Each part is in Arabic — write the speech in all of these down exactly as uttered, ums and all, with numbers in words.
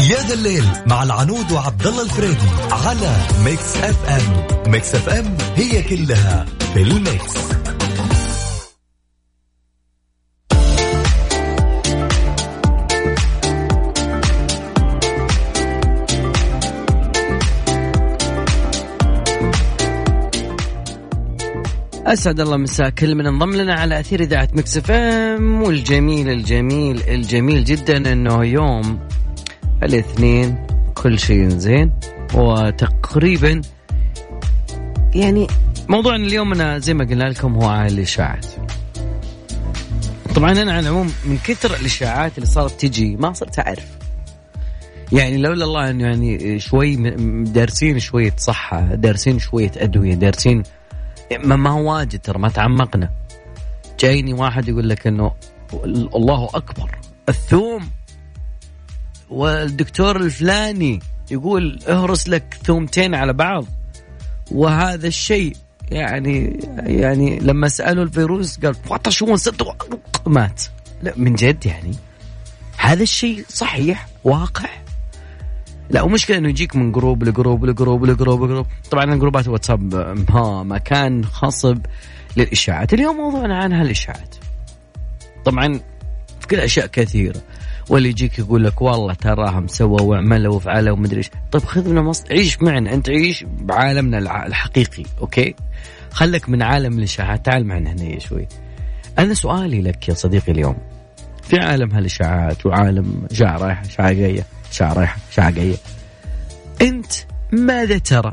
يا ذا الليل مع العنود وعبد الله الفريدي على ميكس اف ام. ميكس اف ام هي كلها في الميكس. أسعد الله مساء كل من انضم لنا على أثير إذاعة ميكس اف ام. والجميل الجميل الجميل جدا أنه يوم الاثنين كل شيء زين. وتقريبا يعني موضوعنا اليوم أنا زي ما قلنا لكم هو عن الإشاعات. طبعا أنا على العموم من كثر الإشاعات اللي صارت تجي ما صرت أعرف، يعني لولا الله أنه يعني شوي دارسين شوية صحة، دارسين شوية أدوية، دارسين ما ما هو واجد، ترى ما تعمقنا. جايني واحد يقول لك انه الله اكبر الثوم، والدكتور الفلاني يقول اهرس لك ثومتين على بعض، وهذا الشيء يعني يعني لما سألوا الفيروس قال وات شو صدق مات. لا من جد يعني هذا الشيء صحيح واقع. لا ومشكلة انه يجيك من جروب لجروب لجروب لجروب لجروب. طبعا جروبات الواتساب ها مكان خصب للإشاعات. اليوم موضوعنا عن هالإشاعات، طبعا في كل أشياء كثيرة، واللي يجيك يقول لك والله تراهم سووا وعملوا وفعلوا ومدري إيش. طب خذنا مصر، عيش معنا أنت، عيش بعالمنا الحقيقي. أوكي خلك من عالم الإشاعات، تعال معنا هنا شوي. أنا سؤالي لك يا صديقي اليوم، في عالم هالإشاعات وعالم شاع رايحة شاع جاية شاع رايحة شاع جاية، أنت ماذا ترى؟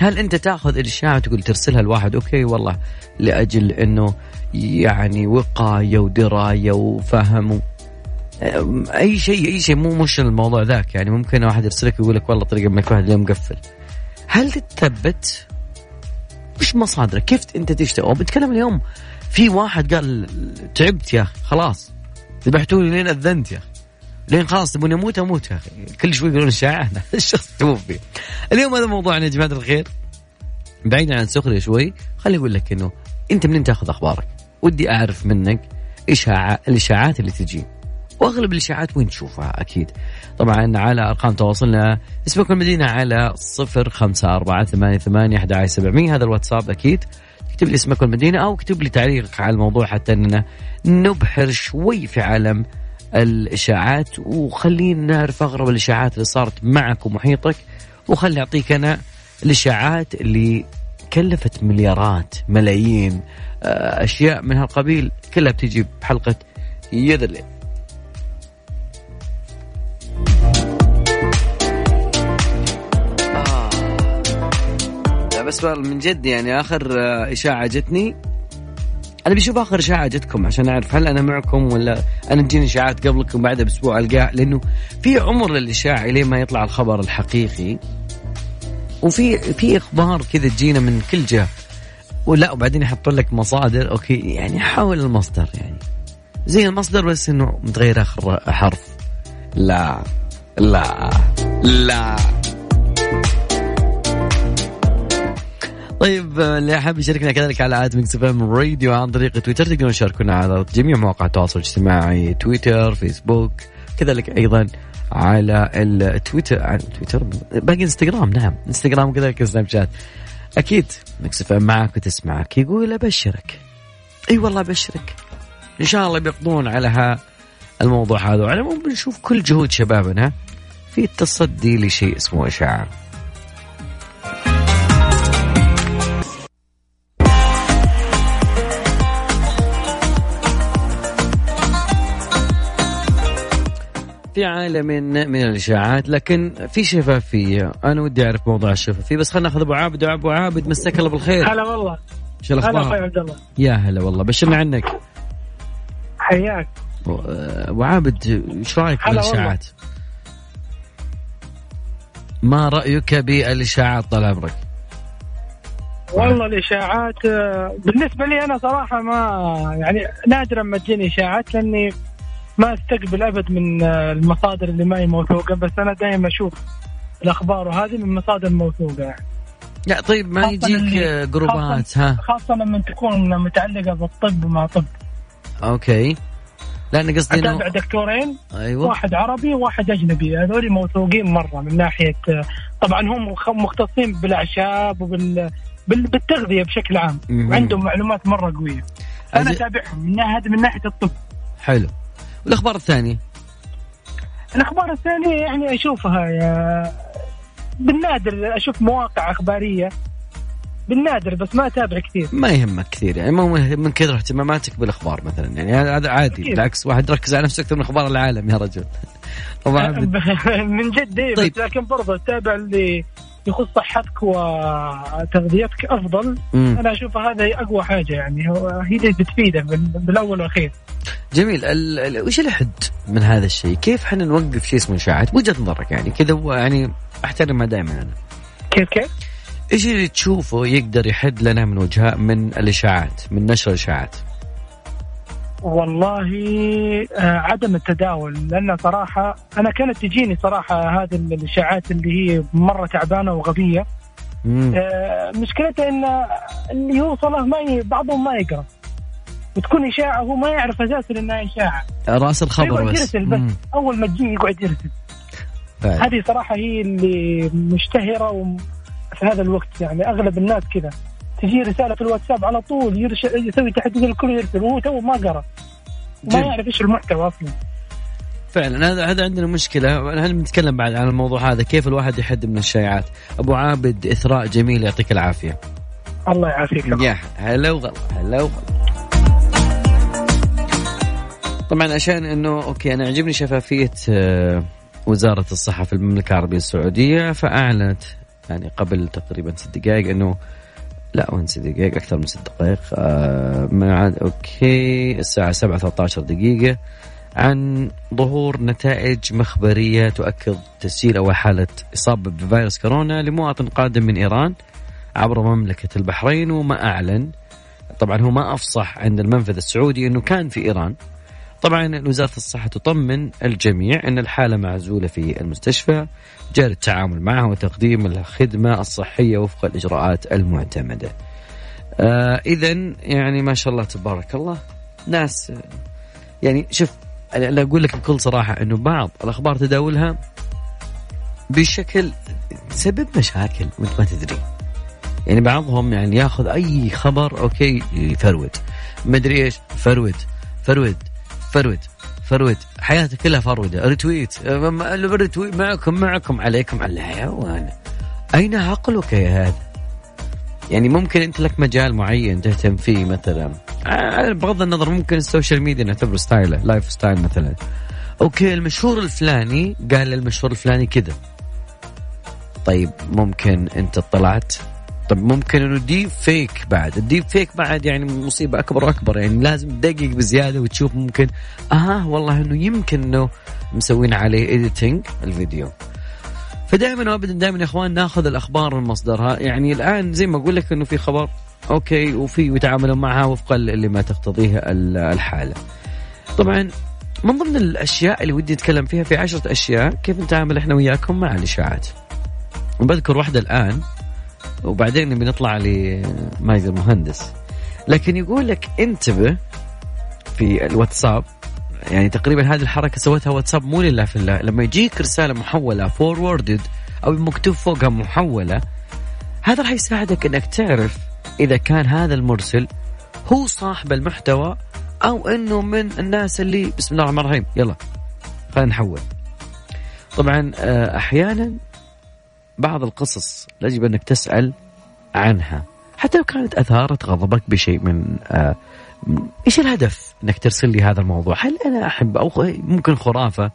هل أنت تأخذ الإشاعة وتقول ترسلها لواحد أوكي والله لأجل أنه يعني وقاية ودراية وفهم أي شيء أي شيء مو مش الموضوع ذاك، يعني ممكن واحد يرسلك يقول لك والله طريقة منك واحد اليوم مقفل. هل تتثبت؟ مش مصادرك كيف أنت تشتغل؟ بتكلم اليوم في واحد قال تعبت يا أخي، خلاص ذبحتوني لين أذنت يا أخي، لين خلاص تبون أموت أموت يا أخي، كل شوي يقولون إشاعة الشخص توفي. اليوم هذا موضوعنا يا جماعة الخير، بعيدا عن السخرية شوي. خلي أقول لك إنه أنت منين تأخذ أخبارك؟ ودي أعرف منك إشاعة الإشاعات اللي تجي، وأغلب الإشاعات وين تشوفها أكيد. طبعا على أرقام تواصلنا اسمك المدينة على صفر خمسة أربعة ثمانية ثمانية أحد عشر سبعمية، هذا الواتساب أكيد. اكتب لي اسمك والمدينة أو اكتب لي تعليق على الموضوع حتى أننا نبحر شوي في عالم الإشاعات، وخلينا نعرف أغرب الإشاعات اللي صارت معك ومحيطك. وخلي أعطيك أنا الإشاعات اللي كلفت مليارات ملايين أشياء من هالقبيل، كلها بتجي بحلقة يد الليل. بس من جد يعني آخر إشاعة جتني، أنا بشوف آخر إشاعة جتكم عشان أعرف هل أنا معكم ولا أنا تجيني إشاعات قبلكم بعدها بأسبوع ألقاه. لأنه في عمر للإشاعة لين ما يطلع الخبر الحقيقي، وفي في إخبار كذا تجينا من كل جهة. ولا وبعدين يحط لك مصادر أوكي، يعني حاول المصدر يعني زي المصدر بس إنه متغير آخر حرف. لا لا لا طيب اللي حاب يشاركنا كذلك على آت ميكس اف ام راديو عن طريق تويتر، تقدرون تشاركونا على جميع مواقع التواصل الاجتماعي، تويتر، فيسبوك، كذلك أيضا على التويتر على تويتر باقي انستغرام، نعم انستغرام وكذلك سناب شات. أكيد ميكس اف ام معك وتسمعك. يقول أبشرك، أي والله أبشرك، إن شاء الله بيقضون على هالموضوع هذا. وعلى ممكن نشوف كل جهود شبابنا في التصدي لشيء اسمه إشاعة. في عالم من الإشاعات لكن في شفافية. أنا ودي أعرف موضوع الشفافية، بس خلنا نأخذ أبو عابد. أبو عابد مساك الله بالخير. هلا والله، شو الأخبار؟ هلا أخوي عبد الله. يا هلا والله، بشرنا عنك. حياك أبو عابد، شو رأيك بالإشاعات؟ ما رأيك بالإشاعات طال عمرك؟ والله الإشاعات بالنسبة لي أنا صراحة ما يعني نادرا ما تجيني إشاعات، لأني ما استقبل أبد من المصادر اللي ما هي موثوقة. بس أنا دائما أشوف الأخبار وهذه من مصادر موثوقة يعني. لا طيب ما يجيك جروبات؟ ها خاصة لما تكون متعلقة بالطب ومع طب. أوكي لا أنا قصدي أتابع دكتورين أيوة. واحد عربي وواحد أجنبي، هذول موثوقين مرة من ناحية طبعا هم مختصين بالأعشاب وبال بالتغذية بشكل عام م-م. وعندهم معلومات مرة قوية. أنا أتابعهم من ناحية من ناحية الطب. حلو. والأخبار الثانية؟ الأخبار الثانية يعني أشوفها يا... بالنادر أشوف مواقع أخبارية بالنادر، بس ما أتابع كثير. ما يهمك كثير يعني، ما من كثر اهتماماتك بالأخبار مثلا، يعني هذا عادي كثير. بالعكس واحد يركز على نفسه أكثر من أخبار العالم يا رجل. طبعا من جد طيب. لكن برضه تابع اللي يخص صحتك وتغذيتك أفضل. مم. أنا أشوف هذا أقوى حاجة يعني، هي اللي بتفيده بالأول والأخير. جميل. ال... ال... وش الحد من هذا الشيء؟ كيف حنا نوقف شيء اسمه إشاعات؟ وجهة نظرك يعني كذا، يعني أحترمها دائما أنا. كيف كيف؟ إيش اللي تشوفه يقدر يحد لنا من وجهة من الإشاعات، من نشر الإشاعات؟ والله عدم التداول، لأن صراحة أنا كانت تجيني صراحة هذه الإشاعات اللي هي مرة تعبانة وغبية. آه مشكلته إن اللي يوصله ما ي... بعضهم ما يقرأ، وتكون إشاعة هو ما يعرف أساساً إنها إشاعة، رأس الخبر بس. بس أول ما تجي يقعد يرسل. هذه صراحة هي اللي مشتهرة و... في هذا الوقت يعني أغلب الناس كذا تجي رسالة في الواتساب على طول يرش... يسوي تحديد الكل يرسل، وهو تو ما قرأ ما يعرف إيش المحتوى أصلا. فعلا هذا هذا عندنا مشكلة. احنا بنتكلم بعد عن الموضوع هذا كيف الواحد يحد من الشائعات. أبو عابد إثراء جميل يعطيك العافية. الله يعافيك. يا هلا وغلا هلا وغلا. طبعا عشان إنه أوكي أنا عجبني شفافية وزارة الصحة في المملكة العربية السعودية، فأعلنت يعني قبل تقريبا ست دقائق انه لا وين ست دقائق اكثر من ست دقائق آه ما عاد اوكي الساعه سبعة وثلاثة عشر دقيقه عن ظهور نتائج مخبريه تؤكد تسجيل او حاله اصابه بفيروس كورونا لمواطن قادم من ايران عبر مملكه البحرين. وما اعلن طبعا هو ما افصح عند المنفذ السعودي انه كان في ايران. طبعا وزارة الصحة تطمن الجميع أن الحالة معزولة في المستشفى، جاري التعامل معها وتقديم الخدمة الصحية وفق الإجراءات المعتمدة. آه إذن يعني ما شاء الله تبارك الله ناس يعني شوف أنا أقول لك بكل صراحة أنه بعض الأخبار تداولها بشكل تسبب مشاكل وانت ما تدري. يعني بعضهم يعني يأخذ أي خبر أوكي فرود مدري إيش فرود فرود فرود فرود حياتك كلها فرودة ريتويت ريتويت معكم معكم عليكم على الحيوان. أين عقلك يا هذا؟ يعني ممكن أنت لك مجال معين تهتم فيه مثلا، بغض النظر ممكن السوشيال ميديا نعتبره ستايل لايف ستايل مثلا. أوكي المشهور الفلاني قال المشهور الفلاني كذا، طيب ممكن أنت اطلعت، طب ممكن انه ديب فيك بعد الديب فيك بعد يعني مصيبه اكبر واكبر. يعني لازم تدقق بزياده وتشوف ممكن اها والله انه يمكن انه مسوين عليه ايديتنج الفيديو. فدائما وابدا دائما يا اخوان ناخذ الاخبار من مصدرها. يعني الان زي ما اقول لك انه في خبر اوكي وفي ويتعاملوا معها وفقا اللي ما تقتضيه الحاله. طبعا من ضمن الاشياء اللي ودي اتكلم فيها في عشرة اشياء كيف نتعامل احنا وياكم مع الاشاعات. وبذكر واحده الان وبعدين بنطلع لماجد المهندس. لكن يقول لك انتبه في الواتساب، يعني تقريبا هذه الحركة سوتها واتساب مو لله في الله. لما يجيك رسالة محولة فوروردد أو مكتوب فوقها محولة، هذا راح يساعدك أنك تعرف إذا كان هذا المرسل هو صاحب المحتوى أو أنه من الناس اللي بسم الله الرحمن الرحيم يلا خلينا نحول. طبعا أحيانا بعض القصص يجب أنك تسأل عنها حتى لو كانت أثارت غضبك بشيء من آه إيش الهدف أنك ترسل لي هذا الموضوع؟ هل أنا أحب أو ممكن خرافة؟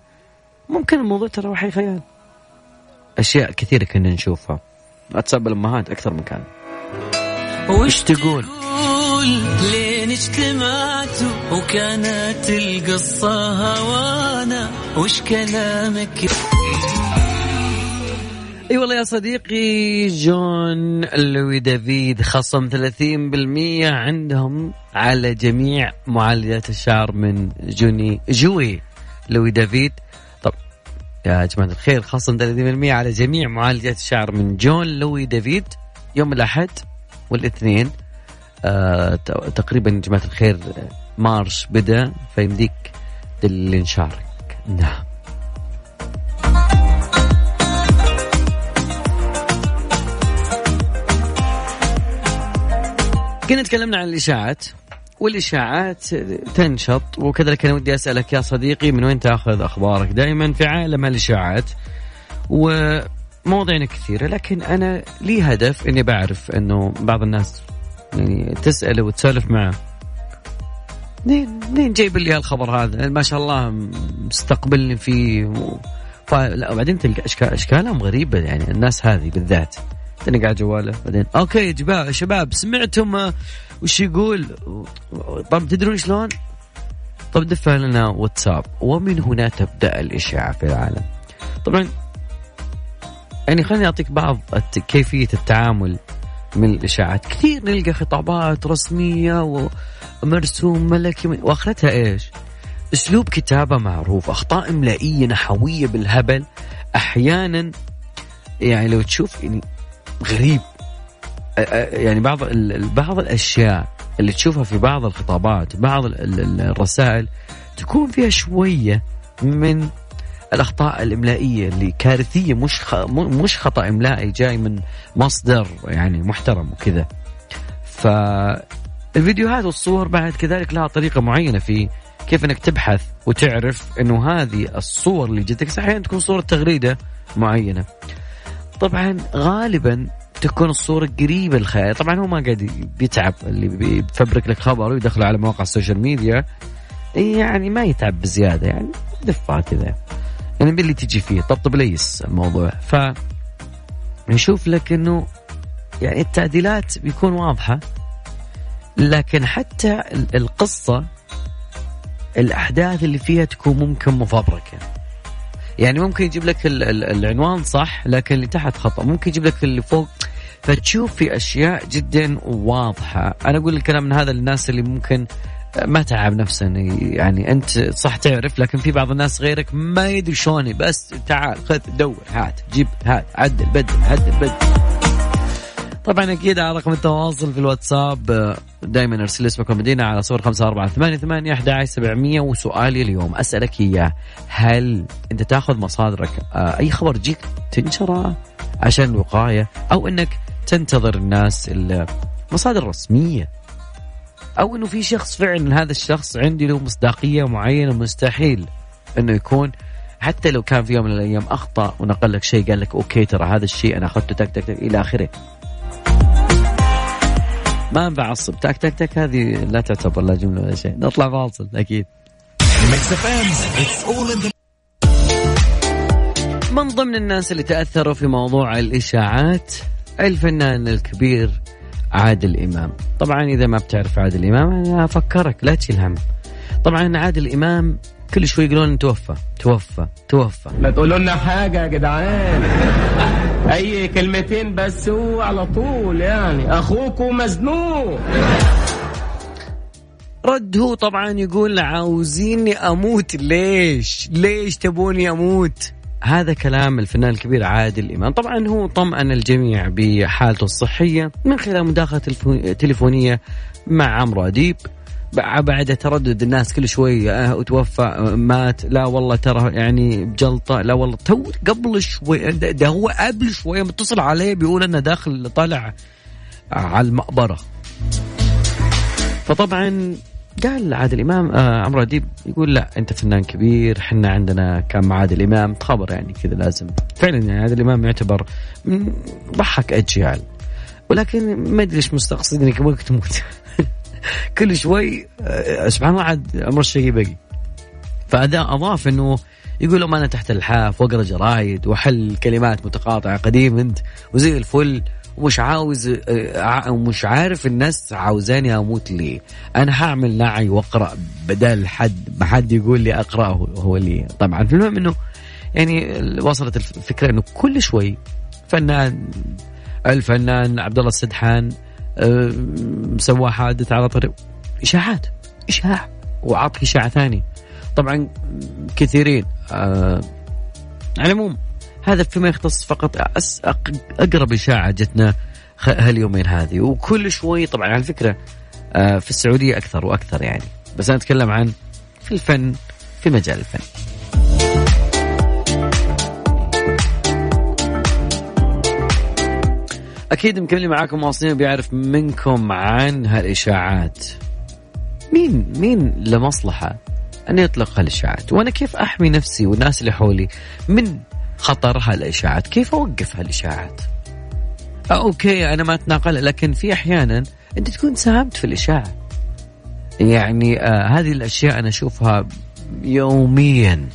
ممكن الموضوع ترى وحي خيال. أشياء كثيرة كنا نشوفها أتسبب الأمهات أكثر من كان. وش تقول لين اجتمعتوا وكانت القصة هوانا وش كلامك؟ اي أيوة والله يا صديقي. جون لوي دافيد خصم ثلاثين بالمئة عندهم على جميع معالجات الشعر من جوني جوي لوي دافيد. طب يا جماعة الخير خصم ثلاثين بالمئة على جميع معالجات الشعر من جون لوي دافيد يوم الأحد والاثنين. آه تقريبا جماعة الخير مارش بدأ فيمديك اللي نشارك. نعم كنا تكلمنا عن الإشاعات، والإشاعات تنشط، وكذلك أنا ودي أسألك يا صديقي من وين تأخذ أخبارك دائما في عالم الإشاعات، ومواضيعنا كثيرة، لكن أنا لي هدف أني بعرف أنه بعض الناس يعني تسأله وتسولف معه نين نين جايب لي هالخبر هذا، يعني ما شاء الله مستقبلني فيه و... ف... لا وبعدين تلقى أشكال أشكالهم غريبة، يعني الناس هذه بالذات تنقع جواله بعدين أوكي يا شباب سمعتم وش يقول، طب تدرون شلون، طب دفع لنا واتساب، ومن هنا تبدأ الإشاعة في العالم. طبعا يعني خليني أعطيك بعض كيفية التعامل من الإشاعات. كثير نلقى خطابات رسمية ومرسوم ملكي وآخرتها إيش؟ أسلوب كتابة معروف، أخطاء إملائية نحوية بالهبل أحيانا، يعني لو تشوف يعني غريب، يعني بعض بعض الأشياء اللي تشوفها في بعض الخطابات بعض الرسائل تكون فيها شوية من الأخطاء الإملائية اللي كارثية، مش مش خطأ إملائي جاي من مصدر يعني محترم وكذا. فالفيديوهات والصور بعد كذلك لها طريقة معينة في كيف أنك تبحث وتعرف أنه هذه الصور اللي جدتك أحيانا تكون صورة تغريدة معينة، طبعا غالبا تكون الصورة قريبة الخيال، طبعا هو ما قاعد بيتعب اللي بيفبرك لك خبر ويدخله على مواقع السوشيال ميديا، يعني ما يتعب بزيادة، يعني دفعة كذا يعني باللي تجي فيه طبطب ليس الموضوع. فنشوف لك انه يعني التعديلات بيكون واضحة، لكن حتى القصة الأحداث اللي فيها تكون ممكن مفبركة، يعني ممكن يجيب لك العنوان صح لكن اللي تحت خطأ، ممكن يجيب لك اللي فوق، فتشوف في أشياء جدا واضحة. أنا أقول الكلام من هذا للناس اللي ممكن ما تعب نفسه، يعني أنت صح تعرف، لكن في بعض الناس غيرك ما يدري شلون، بس تعال خذ دور هات جيب هات عدل بدل عدل بدل. طبعا أكيد على رقم التواصل في الواتساب دائما أرسل اسمك ومدينة على صفر خمسة أربعة ثمانية ثمانية أحد عشر سبعمية. وسؤالي اليوم أسألك إياه، هل أنت تأخذ مصادرك أي خبر جيك تنشره عشان الوقاية، أو أنك تنتظر الناس المصادر رسمية، أو أنه في شخص فعلا هذا الشخص عندي له مصداقية معينة مستحيل أنه يكون حتى لو كان في يوم من الأيام أخطأ ونقل لك شيء قال لك أوكي ترى هذا الشيء أنا أخذته تك تك تك إلى آخره، ما بعصب تك تك تك، هذه لا تعتبر لا جملة ولا شيء. نطلع فاصل أكيد. من ضمن الناس اللي تأثروا في موضوع الإشاعات الفنان الكبير عادل إمام. طبعا إذا ما بتعرف عادل إمام أنا أفكرك لا تشيل هم. طبعا عادل إمام كل شوي يقولون توفى توفى توفى، لا تقولوا لنا حاجة يا جدعان، أي كلمتين بس هو على طول يعني أخوكم مزنوق. رده طبعا يقول عاوزيني أموت، ليش ليش تبوني أموت؟ هذا كلام الفنان الكبير عادل إمام. طبعا هو طمأن الجميع بحالته الصحية من خلال مداخلة تلفونية مع عمرو أديب بعد تردد الناس كل شوي أه توفى مات، لا والله ترى يعني بجلطة، لا والله تو قبل شوي ده هو قبل شوي متصل عليه بيقول أنه داخل طالع على المقبرة. فطبعا قال عادل إمام آه عمرو أديب يقول لا أنت فنان كبير، حنا عندنا كان مع عادل إمام تخبر يعني كذا لازم فعلا، يعني عادل إمام يعتبر ضحك أجيال، ولكن ما أدري ليش مستقصدين كم وقت تموت كل شوي آه سبحان الله عاد عمر الشقي بقي. فأذا أضاف أنه يقول لهم أنا تحت الحاف وأقرأ جرايد وحل كلمات متقاطعة قديم أنت وزي الفل، ومش عاوز ومش عارف الناس عاوزاني أموت ليه، أنا هعمل نعي وأقرأ بدل حد ما حد يقول لي أقرأه هو ليه. طبعا في المهم أنه يعني وصلت الفكرة أنه كل شوي فنان الفنان عبد الله السدحان سوى حادث على طريق إشاعات إشاعة وعطي إشاعة ثانية. طبعا كثيرين على العموم هذا فيما يختص فقط أقرب إشاعة جتنا هاليومين هذه، وكل شوي طبعا على فكرة في السعودية أكثر وأكثر يعني، بس أنا أتكلم عن في الفن في مجال الفن. أكيد مكملين معاكم واصلين، بيعرف منكم عن هالإشاعات مين مين لمصلحة أن يطلق هالإشاعات، وأنا كيف أحمي نفسي والناس اللي حولي من خطر هالإشاعات، كيف أوقف هالإشاعات. أوكي أنا ما أتناقل، لكن في أحيانا أنت تكون ساهمت في الإشاعة. يعني آه هذه الأشياء أنا أشوفها يوميا،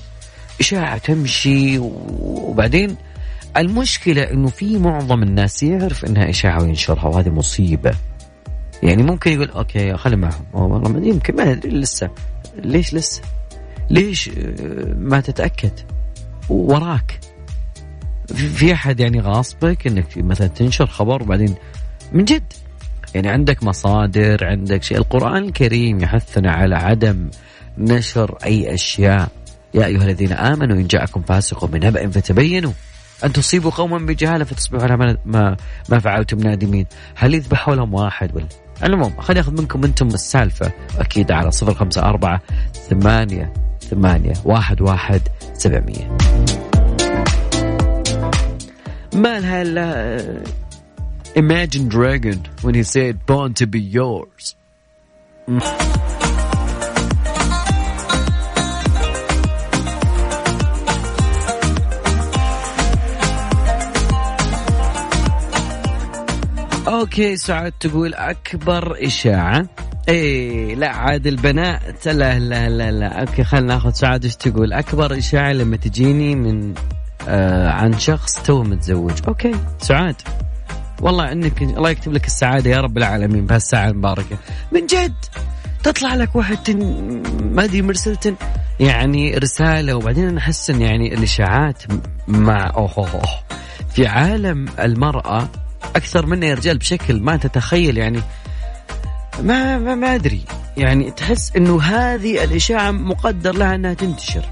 إشاعة تمشي وبعدين المشكلة أنه في معظم الناس يعرف أنها إشاعة وينشرها، وهذه مصيبة. يعني ممكن يقول أوكي خلي معهم، والله ما يمكن، ما لسه ليش لسه ليش ما تتأكد، وراك في أحد يعني غاصبك أنك مثلا تنشر خبر. وبعدين من جد يعني عندك مصادر، عندك شيء. القرآن الكريم يحثنا على عدم نشر أي أشياء، يا أيها الذين آمنوا إن جاءكم فاسق بنبأ فتبينوا أن تصيبوا قوما بجهالة فتصبحوا على ما ما فعلتم نادمين. هل يذبحوا لهم واحد ولا؟ المهم خليني أخذ منكم أنتم السالفة أكيد على صفر خمسة أربعة ثمانية ثمانية واحد واحد سبعمية. مالها لا Imagine Dragon when he said born to be yours. اوكي سعد تقول اكبر اشاعه اي لا عاد البنات لا لا لا لا اوكي خلينا ناخذ سعد ايش تقول. اكبر اشاعه لما تجيني من آه عن شخص تو متزوج. اوكي سعاد والله انك الله يكتب لك السعاده يا رب العالمين بهالساعه المباركه. من جد تطلع لك واحد ما ادري مرسلتن يعني رساله، وبعدين انا احس ان يعني الاشاعات مع اوه, أوه, أوه في عالم المراه أكثر منه يا رجال بشكل ما تتخيل. يعني ما ما, ما أدري يعني تحس إنه هذه الإشاعة مقدر لها أنها تنتشر.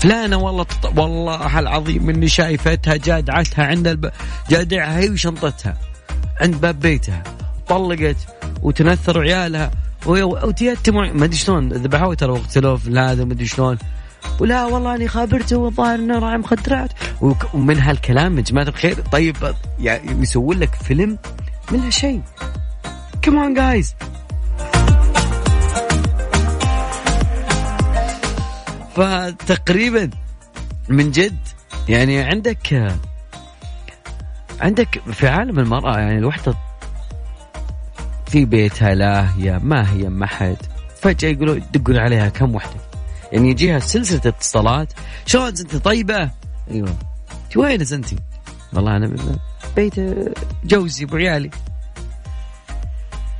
فلانة والله تط... والله العظيم إني شايفتها جادعتها عند الب... جادعها هي وشنطتها عند باب بيتها، طلقت وتنثر عيالها وتيتم و... ما أدري شلون ذبحوه ترى واقتلوه هذا ما أدري شلون، ولا والله أنا خابرته والظاهر أنه راعي مخدرات ومن هالكلام. يا جماعة الخير طيب يعني يسوون لك فيلم من هالشيء. Come on guys. فتقريبا من جد يعني عندك عندك في عالم المرأة يعني الوحدة في بيتها لا هي ما هي ما حد، فجأة يقولوا يدقون عليها كم وحدة يعني يجيها سلسلة اتصالات. شلون أنت طيبة؟ أيوة. وين أنت؟ والله أنا بيت جوزي وعيالي.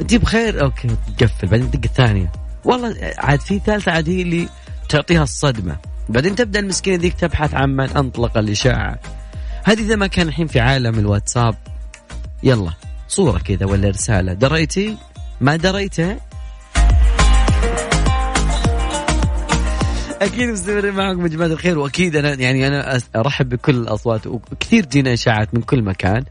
أنت بخير؟ أوكي تقفل. بعدين دقة ثانية والله عاد في ثالثة، عاد هي اللي تعطيها الصدمة. بعدين تبدأ المسكينة ذيك تبحث عن من أنطلق الإشاعة هذه. إذا ما كان الحين في عالم الواتساب يلا صورة كذا ولا رسالة، دريتي ما دريتها. أكيد مستمرين معكم جماعة الخير، وأكيد أنا يعني أنا أرحب بكل الأصوات، وكثير جينا إشاعات من كل مكان،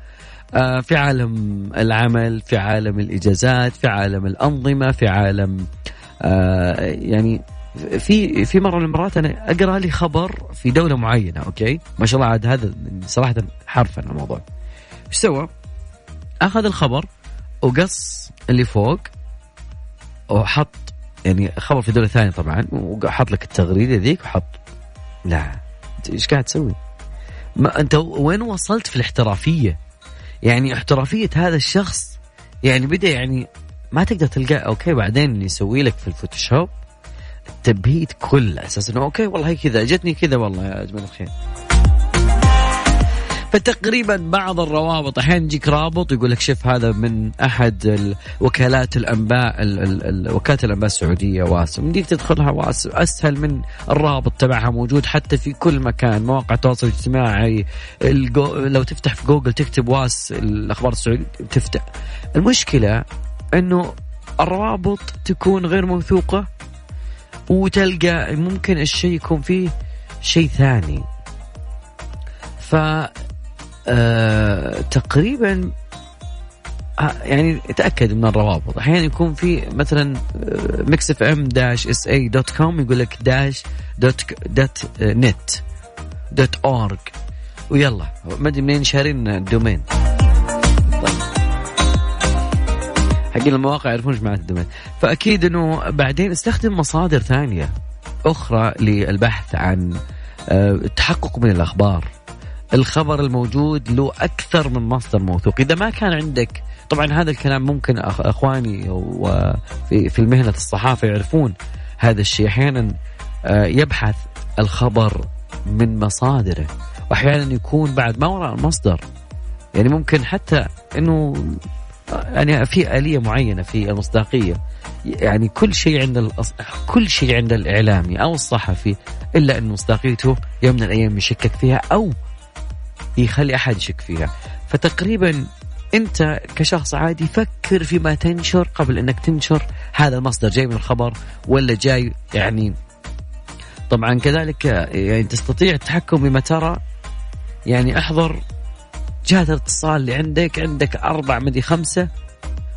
في عالم العمل، في عالم الإجازات، في عالم الأنظمة، في عالم يعني في في مرة من المرات أنا أقرأ لي خبر في دولة معينة. أوكي ما شاء الله عاد هذا صراحة حرفا الموضوع إيش سوى، أخذ الخبر وقص اللي فوق وحط يعني خبر في دولة ثانية طبعا، وحط لك التغريدة ذيك وحط لا إيش قاعد تسوي؟ ما أنت وين وصلت في الاحترافية؟ يعني احترافية هذا الشخص يعني بدأ يعني ما تقدر تلقاه. أوكي بعدين يسوي لك في الفوتوشوب التبهيت كله أساس إنه أوكي والله هي كذا جتني كذا والله يا جماعة الخير. فتقريبا بعض الروابط أحيانا يجيك رابط يقول لك شوف هذا من أحد وكالات الأنباء، وكالة الأنباء السعودية واسم، مديك تدخلها واسم أسهل من الرابط تبعها موجود حتى في كل مكان. مواقع التواصل الاجتماعي الجو... لو تفتح في جوجل تكتب واس الأخبار السعودية تفتح. المشكلة أنه الروابط تكون غير موثوقة، وتلقى ممكن الشيء يكون فيه شيء ثاني. ف أه تقريبا يعني تأكد من الروابط. أحيانا يكون في مثلا ميكس اف ام داش اس اي دوت كوم يقول لك داش دوت دوت نت دوت اورج ويلا ما أدري منين شارين الدومين. حقين المواقع يعرفون إيش معنى الدومين. فأكيد إنه بعدين استخدم مصادر ثانية أخرى للبحث عن التحقق من الأخبار. الخبر الموجود له أكثر من مصدر موثوق. إذا ما كان عندك طبعا هذا الكلام ممكن أخواني وفي في المهنة الصحافة يعرفون هذا الشيء. أحيانا يبحث الخبر من مصادره وأحيانا يكون بعد ما وراء المصدر. يعني ممكن حتى أنه يعني في آلية معينة في المصداقية. يعني كل شيء عند الأص... كل شيء عند الإعلامي أو الصحفي إلا أن مصداقيته يوم من الأيام يشكك فيها أو يخلي أحد يشك فيها. فتقريبا أنت كشخص عادي فكر فيما تنشر قبل أنك تنشر. هذا المصدر جاي من الخبر ولا جاي يعني طبعا كذلك يعني تستطيع التحكم بما ترى. يعني احضر جهة الاتصال اللي عندك عندك أربع مدي خمسة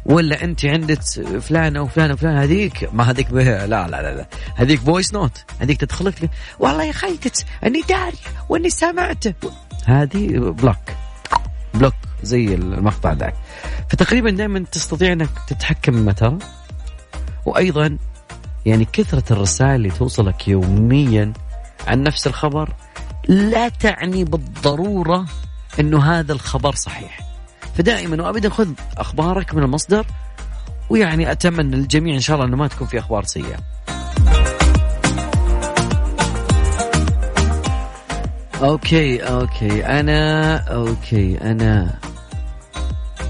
ولا أنت عندك فلان أو فلان أو فلان. هذيك ما هذيك لا لا لا لا هذيك فويس نوت. هذيك تدخلك والله يا خيتت أني داري وأني سمعت. هذه بلوك بلوك زي المقطع ذاك. فتقريبا دائما تستطيع أنك تتحكم بما ترى. وأيضا يعني كثرة الرسائل اللي توصلك يوميا عن نفس الخبر لا تعني بالضرورة أنه هذا الخبر صحيح. فدائما وأبدا خذ أخبارك من المصدر. ويعني أتمنى للجميع إن شاء الله أنه ما تكون في أخبار سيئة. أوكي أوكي أنا أوكي أنا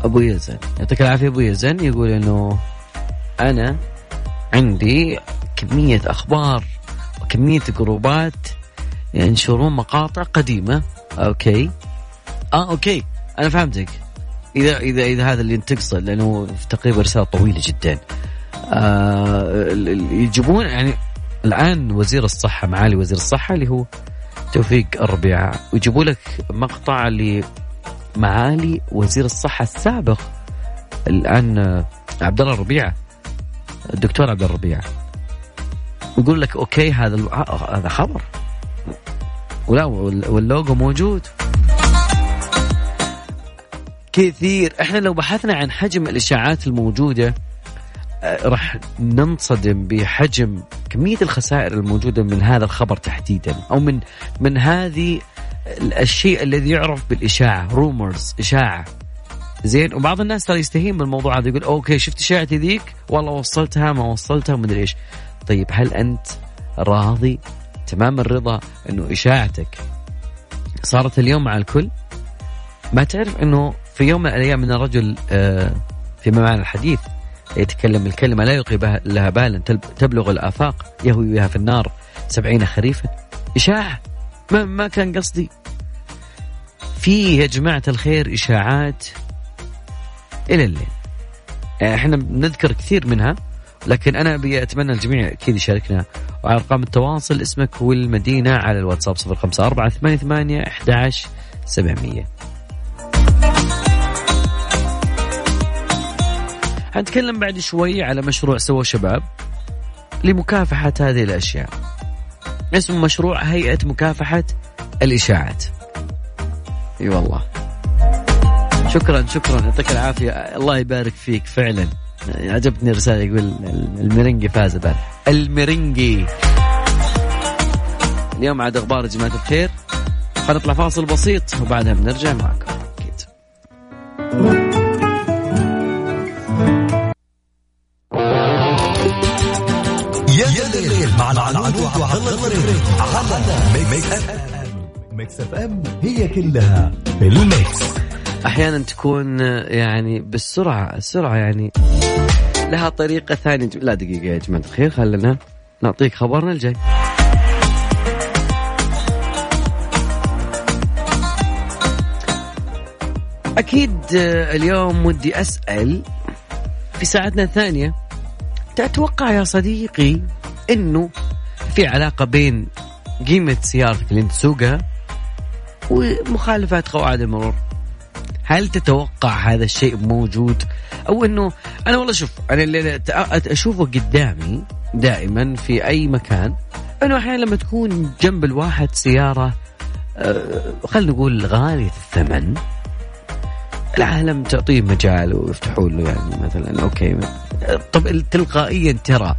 أبو يزن يعطيك العافية. أبو يزن يقول أنه أنا عندي كمية أخبار وكمية جروبات ينشرون مقاطع قديمة. أوكي آه أوكي أنا فهمتك. إذا إذا إذا هذا اللي تقصد لأنه تقريبا رسالة طويلة جدا. آه يجيبون يعني الآن وزير الصحة معالي وزير الصحة اللي هو توفيق الربيع ويجيبوا لك مقطع لمعالي وزير الصحة السابق الآن عبد الله الربيع الدكتور عبد الله الربيع ويقول لك أوكي هذا هذا خبر ولا واللوجو موجود. كثير احنا لو بحثنا عن حجم الإشاعات الموجودة راح ننصدم بحجم كمية الخسائر الموجودة من هذا الخبر تحديدا أو من من هذه الشيء الذي يعرف بالإشاعة رومرز إشاعة زين. وبعض الناس ترى يستهين بالموضوع هذا يقول أوكي شفت إشاعتي ذيك والله وصلتها ما وصلتها ومدري إيش. طيب هل أنت راضي تمام الرضا أنه إشاعتك صارت اليوم مع الكل؟ ما تعرف أنه في يوم من الأيام من الرجل في معنى الحديث يتكلم الكلمة لا يلقي لها بالا تبلغ الآفاق يهوي بها في النار سبعين خريفا. إشاعة ما, ما كان قصدي. في يا جماعة الخير إشاعات إلى الليل احنا بنذكر كثير منها. لكن أنا بأتمنى الجميع أكيد يشاركنا وعلى أرقام التواصل اسمك والمدينة على الواتساب صفر خمسة أربعة ثمانية ثمانية إحدى عشر سبعمية. هنتكلم بعد شوي على مشروع سوى شباب لمكافحة هذه الأشياء اسمه مشروع هيئة مكافحة الإشاعات. اي والله شكرا شكرا يعطيك العافية الله يبارك فيك فعلا. عجبتني رسالة يقول المرنجي فاز بارح المرنجي اليوم عاد أخبار جماعة الخير. هنطلع فاصل بسيط وبعدها بنرجع معكم. ميكس اف ام هي كلها الميكس. احيانا تكون يعني بالسرعه السرعه يعني لها طريقه ثانيه. لا دقيقه يا جماعه الخير خلينا نعطيك خبرنا الجاي. اكيد اليوم ودي اسال في ساعتنا الثانيه تتوقع يا صديقي انه في علاقه بين قيمة سيارتك اللي انت تسوقها ومخالفات قواعد المرور؟ هل تتوقع هذا الشيء موجود؟ أو أنه أنا والله شوف أنا اللي أشوفه قدامي دائما في أي مكان أنه أحيانا لما تكون جنب الواحد سيارة خلنا نقول غالية الثمن العالم تعطيه مجال ويفتحوا له يعني مثلا أوكي طب تلقائيا ترى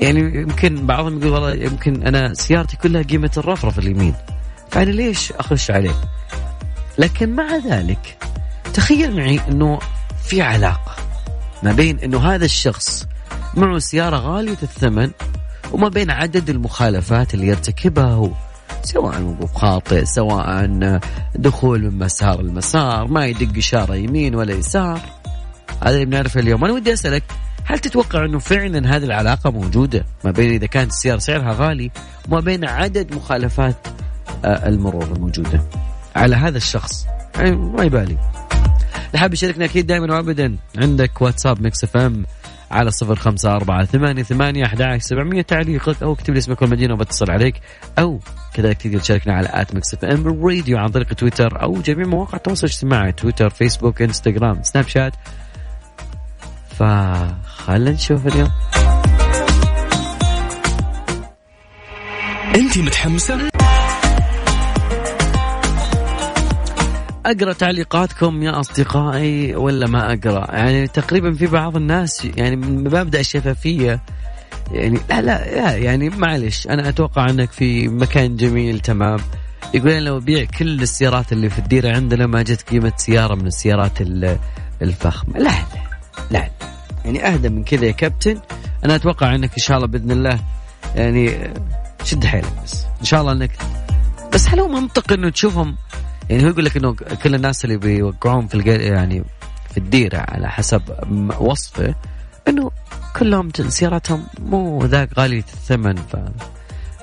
يعني يمكن بعضهم يقول والله يمكن أنا سيارتي كلها قيمة الرفرف اليمين فأنا ليش أخش عليه؟ لكن مع ذلك تخيل معي أنه في علاقة ما بين أنه هذا الشخص معه سيارة غالية الثمن وما بين عدد المخالفات اللي يرتكبها هو سواء وقوف خاطئ سواء دخول من مسار المسار ما يدق إشارة يمين ولا يسار. هذا اللي بنعرفه اليوم. أنا ودي أسألك هل تتوقع أنه فعلا هذه العلاقة موجودة ما بين إذا كانت السيارة سعرها غالي وما بين عدد مخالفات المرور الموجودة على هذا الشخص؟ يعني ما يبالي لحاب يشاركنا أكيد دائما وأبدا عندك واتساب ميكس اف ام على صفر خمسة أربعة ثمانية ثمانية أحد عشر سبعمية تعليقك أو اكتب لي اسمك والمدينة وبتصل عليك أو كذلك تقدر تشاركنا على آت ميكس اف ام راديو عن طريق تويتر أو جميع مواقع التواصل الاجتماعي تويتر فيسبوك انستغرام سناب شات. فخلنا نشوف اليوم. أنت متحمسة؟ أقرأ تعليقاتكم يا أصدقائي ولا ما أقرأ؟ يعني تقريبا في بعض الناس يعني من مبادئ الشفافية يعني لا لا لا يعني معلش أنا أتوقع أنك في مكان جميل تمام. يقول لو بيع كل السيارات اللي في الديرة عندنا ما جت قيمة سيارة من السيارات الفخمة. لا لا لا يعني أهدى من كذا يا كابتن. أنا أتوقع أنك إن شاء الله بإذن الله يعني شد حيلك بس إن شاء الله أنك بس هل هو منطق أنه تشوفهم يعني هو يقول لك أنه كل الناس اللي بيوقعهم في يعني في الديرة على حسب وصفه أنه كلهم سياراتهم مو ذاك غالية الثمن ف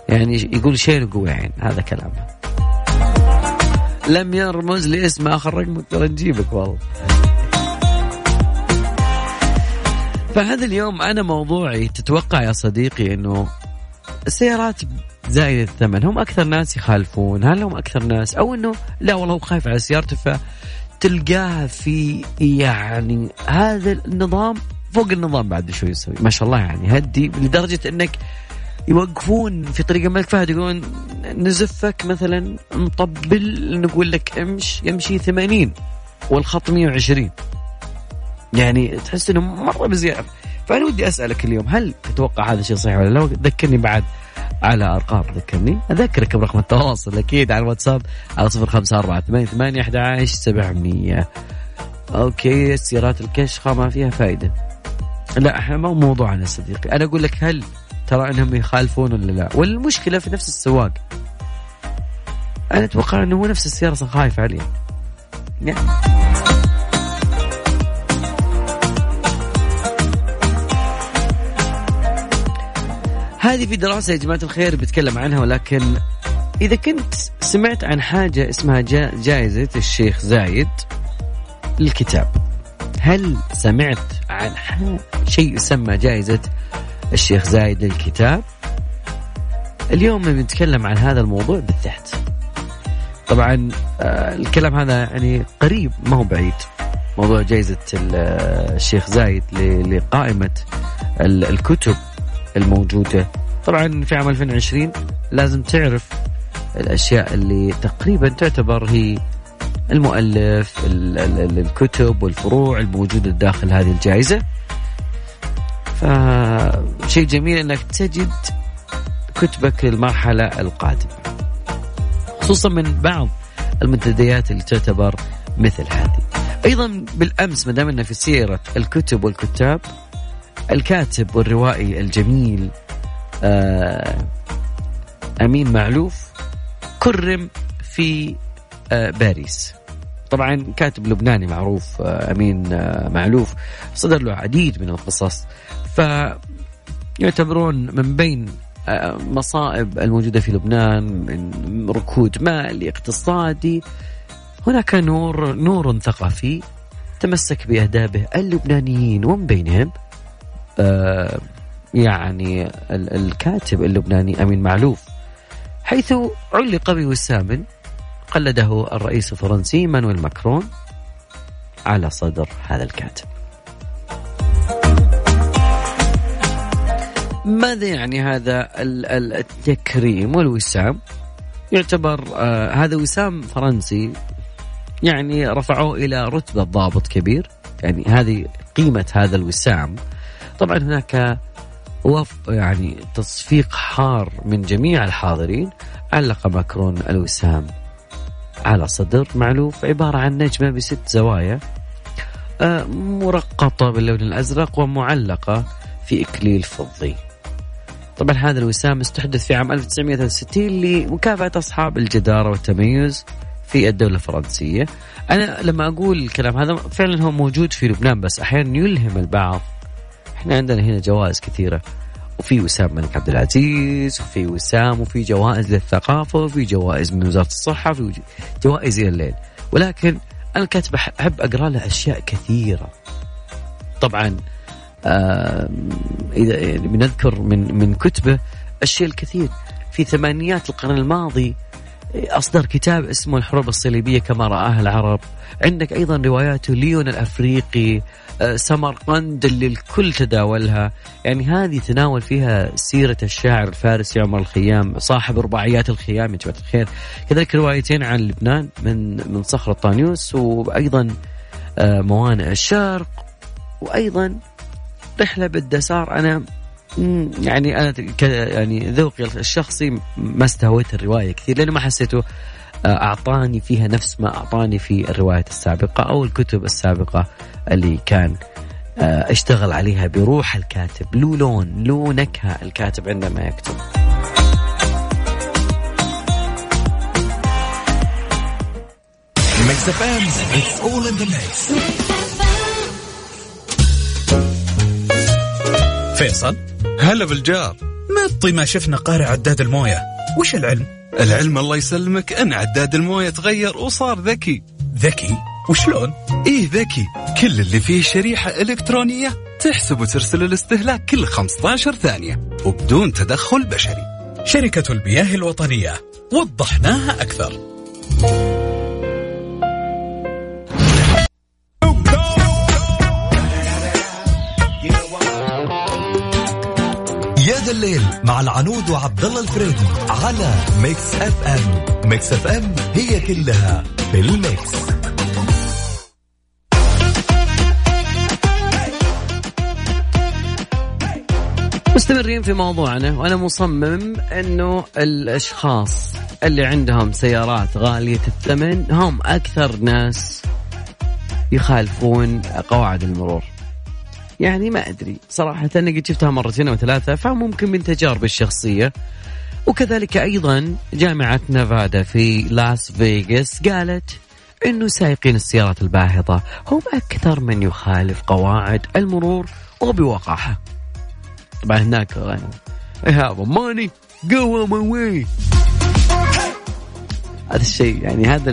يعني يقول شيء قوي يعني هذا كلامه. لم يرمز لاسم آخر رقم ترى نجيبك والله. فهذا اليوم أنا موضوعي تتوقع يا صديقي أنه السيارات زائد الثمن هم أكثر ناس يخالفون. هل هم أكثر ناس أو أنه لا والله هو خايف على سيارته فتلقاها في يعني هذا النظام فوق النظام بعد شو يسوي ما شاء الله يعني هدي لدرجة أنك يوقفون في طريق الملك فهد يقولون نزفك مثلا نطبل نقول لك امش يمشي ثمانين والخط مية وعشرين يعني تحس أنه مرة بزيادة. فأنا ودي أسألك اليوم هل تتوقع هذا الشيء صحيح ولا لا؟ ذكرني بعد على أرقام ذكرني أذكرك برقم التواصل أكيد على الواتساب على صفر خمسة أربعة ثمانية ثمانية أحد عشر سبعمية. أوكي السيارات الكشخة ما فيها فايدة. لا إحنا مو موضوعنا صديقي. أنا أقول لك هل ترى أنهم يخالفون ولا لا؟ والمشكلة في نفس السواق. أنا أتوقع أنه هو نفس السيارة خايف عليه يعني. هذه في دراسة يا جماعة الخير بتكلم عنها ولكن إذا كنت سمعت عن حاجة اسمها جائزة الشيخ زايد للكتاب هل سمعت عن شيء يسمى جائزة الشيخ زايد للكتاب؟ اليوم بنتكلم عن هذا الموضوع بالذات. طبعا الكلام هذا يعني قريب ما هو بعيد موضوع جائزة الشيخ زايد لقائمة الكتب الموجودة. طبعا في عام ألفين وعشرين لازم تعرف الأشياء اللي تقريبا تعتبر هي المؤلف ال ال الكتب والفروع الموجودة داخل هذه الجائزة. فشيء جميل أنك تجد كتبك للمرحلة القادمة خصوصا من بعض المنتديات اللي تعتبر مثل هذه. أيضا بالأمس مدام أننا في سيرة الكتب والكتاب الكاتب والروائي الجميل أمين معلوف كرم في باريس. طبعا كاتب لبناني معروف أمين معلوف صدر له عديد من القصص فيعتبرون من بين مصائب الموجودة في لبنان من ركود مالي اقتصادي هناك نور نور ثقافي تمسك بأهدابه اللبنانيين ومن بينهم آه يعني الكاتب اللبناني أمين معلوف حيث علق بوسام قلده الرئيس الفرنسي مانويل ماكرون على صدر هذا الكاتب. ماذا يعني هذا التكريم والوسام؟ يعتبر آه هذا وسام فرنسي، يعني رفعوه إلى رتبة ضابط كبير، يعني هذه قيمة هذا الوسام. طبعا هناك وف يعني تصفيق حار من جميع الحاضرين. علق ماكرون الوسام على صدر معلوف عبارة عن نجمة بست زوايا آه مرقطة باللون الأزرق ومعلقة في إكليل فضي. طبعا هذا الوسام استحدث في عام ألف وتسعمائة وستين لمكافأة أصحاب الجدارة والتميز في الدولة الفرنسية. أنا لما أقول الكلام هذا فعلا هو موجود في لبنان، بس أحيانا يلهم البعض. إحنا عندنا هنا جوائز كثيرة، وفي وسام الملك عبد العزيز، وفي وسام، وفي جوائز للثقافة، وفي جوائز من وزارة الصحة، وفي جوائز إلى الليل. ولكن أنا الكاتبة أحب أقرأ لها أشياء كثيرة. طبعا آه إذا يعني بنذكر من من كتبه الشيء الكثير. في ثمانينات القرن الماضي أصدر كتاب اسمه الحروب الصليبية كما رآها العرب. عندك أيضا رواياته ليون الأفريقي، آه سمرقند اللي الكل تداولها، يعني هذه تناول فيها سيرة الشاعر الفارسي عمر الخيام صاحب رباعيات الخيام يا جماعة الخير. كذلك روايتين عن لبنان من من صخرة طانيوس، وأيضا آه موانئ الشرق، وأيضا رحلة بالدسار. أنا يعني أنا يعني ذوقي الشخصي ما استهويت الرواية كثير، لأنه ما حسيته أعطاني فيها نفس ما أعطاني في الروايات السابقة أو الكتب السابقة اللي كان اشتغل عليها بروح الكاتب، لو لون لو نكهة الكاتب عندما يكتب. فيصل هلا بالجار، مطي ما شفنا قارع عداد المويه. وش العلم؟ العلم الله يسلمك أن عداد المويه تغير وصار ذكي. ذكي وشلون؟ إيه ذكي، كل اللي فيه شريحة إلكترونية تحسب وترسل الاستهلاك كل خمسة عشر ثانية وبدون تدخل بشري. شركة البياه الوطنية، وضحناها أكثر. الليل مع العنود وعبد الله الفريدي على ميكس اف ام. ميكس اف ام هي كلها في الميكس. مستمرين في موضوعنا، وانا مصمم انه الاشخاص اللي عندهم سيارات غالية الثمن هم اكثر ناس يخالفون قواعد المرور. يعني ما أدري صراحة، أنا قد شفتها مرتين أو ثلاثة، فممكن من تجاربي الشخصية. وكذلك أيضا جامعة نافادا في لاس فيغاس قالت أنه سائقين السيارات الباهظة هم أكثر من يخالف قواعد المرور وبوقاحة. طبعا هناك غني إيهاب ماني go away. هذا الشيء يعني هذا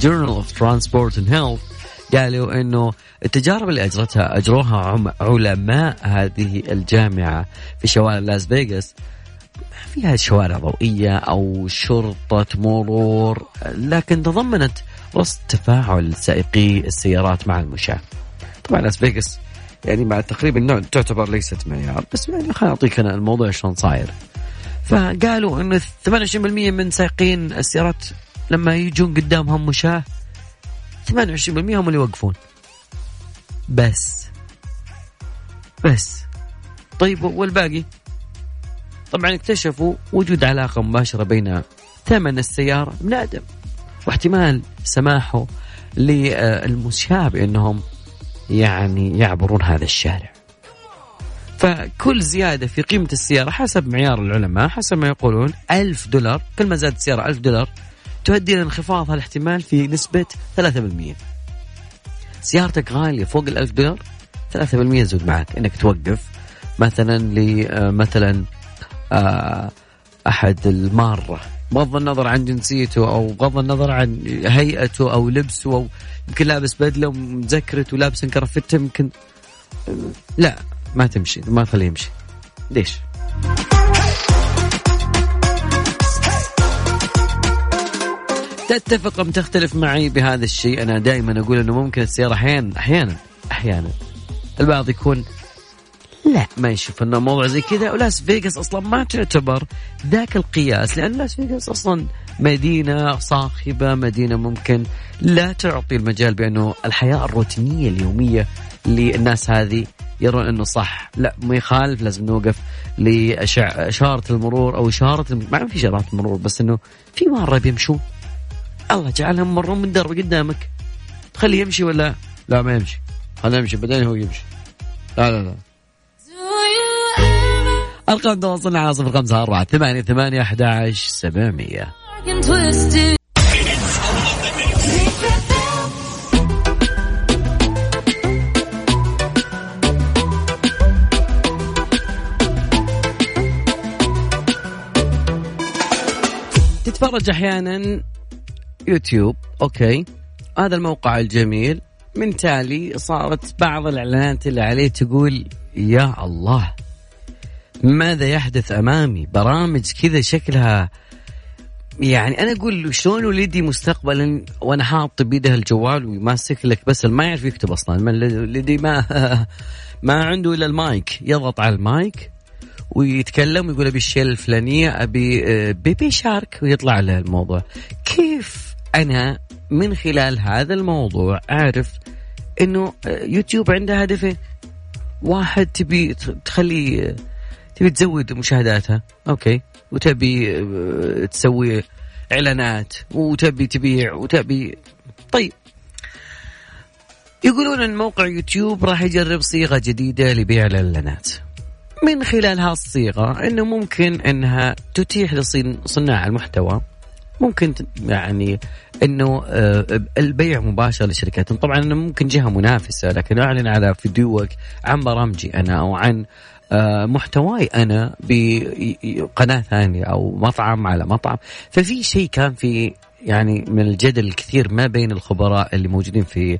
journal of transport and health قالوا أنه التجارب اللي أجرتها أجروها عم علماء هذه الجامعة في شوارع لاس فيغاس، فيها شوارع ضوئية أو شرطة مرور، لكن تضمنت رصد تفاعل سائقي السيارات مع المشاة. طبعا لاس فيغاس يعني بعد تقريبا النوع تعتبر ليست معيار، بس يعني خليني أعطيك أنا الموضوع شلون صاير. فقالوا أنه ثمانية وعشرين بالمئة من سائقين السيارات لما يجون قدامهم مشاة ثمانية وعشرين بالمئة هم اللي يوقفون. بس بس طيب والباقي؟ طبعا اكتشفوا وجود علاقة مباشرة بين ثمن السيارة من آدم واحتمال سماحه للمشاة بأنهم يعني يعبرون هذا الشارع. فكل زيادة في قيمة السيارة حسب معيار العلماء، حسب ما يقولون ألف دولار، كل ما زادت السيارة ألف دولار تؤدي إلى انخفاض هالاحتمال في نسبة ثلاثة بالمئة. سيارتك غالية فوق الألف دولار، ثلاثة بالمئة زود معك إنك توقف مثلا لمثلا أحد المارة، بغض النظر عن جنسيته أو بغض النظر عن هيئته أو لبسه، أو يمكن لابس بدلة ومزكرت ولابس كرفتة، يمكن لا ما تمشي، ما خليه يمشي. ليش؟ تتفق أم تختلف معي بهذا الشيء؟ أنا دائما أقول أنه ممكن السيارة أحيانا أحيانا أحيانا البعض يكون لا ما يشوف أنه موضوع زي كذا. ولاس فيغاس أصلا ما تعتبر ذاك القياس، لأن لاس فيغاس أصلا مدينة صاخبة، مدينة ممكن لا تعطي المجال بأنه الحياة الروتينية اليومية للناس هذه يرون أنه صح. لا ما يخالف، لازم نوقف لإشارة المرور أو إشارة الم... ما في إشارات مرور، بس أنه في مرة بيمشوا الله جعلهم مرون من درب قدامك، تخليه يمشي ولا لا ما يمشي، خليه يمشي بعدين هو يمشي. لا لا لا القناة تواصلنا على صفر خمسة أربعة ثمانية ثمانية أحد عشر سبعمية. تتفرج أحيانا يوتيوب، أوكي هذا الموقع الجميل، من تالي صارت بعض الإعلانات اللي عليه تقول يا الله ماذا يحدث أمامي. برامج كذا شكلها يعني أنا أقول شلون ولدي مستقبلا وأنا حاط بيده الجوال وماسك لك بس ما يعرف يكتب أصلا. ولدي ما ما عنده إلا المايك، يضغط على المايك ويتكلم ويقول أبي الشيء الفلانية، أبي بيبي شارك، ويطلع له الموضوع. كيف أنا من خلال هذا الموضوع أعرف إنه يوتيوب عنده هدفين؟ واحد تبي تخلي تبي تزود مشاهداتها، أوكي، وتبي تسوي إعلانات وتبي تبيع وتبي. طيب يقولون أن موقع يوتيوب راح يجرب صيغة جديدة لبيع الإعلانات، من خلال هذه الصيغة أنه ممكن أنها تتيح لصناع المحتوى ممكن يعني أنه البيع مباشر لشركات. طبعا أنا ممكن جهة منافسة، لكن أعلن على فيديوك عن برامجي أنا أو عن محتواي أنا بقناة ثانية أو مطعم على مطعم. ففي شيء كان في يعني من الجدل الكثير ما بين الخبراء اللي موجودين في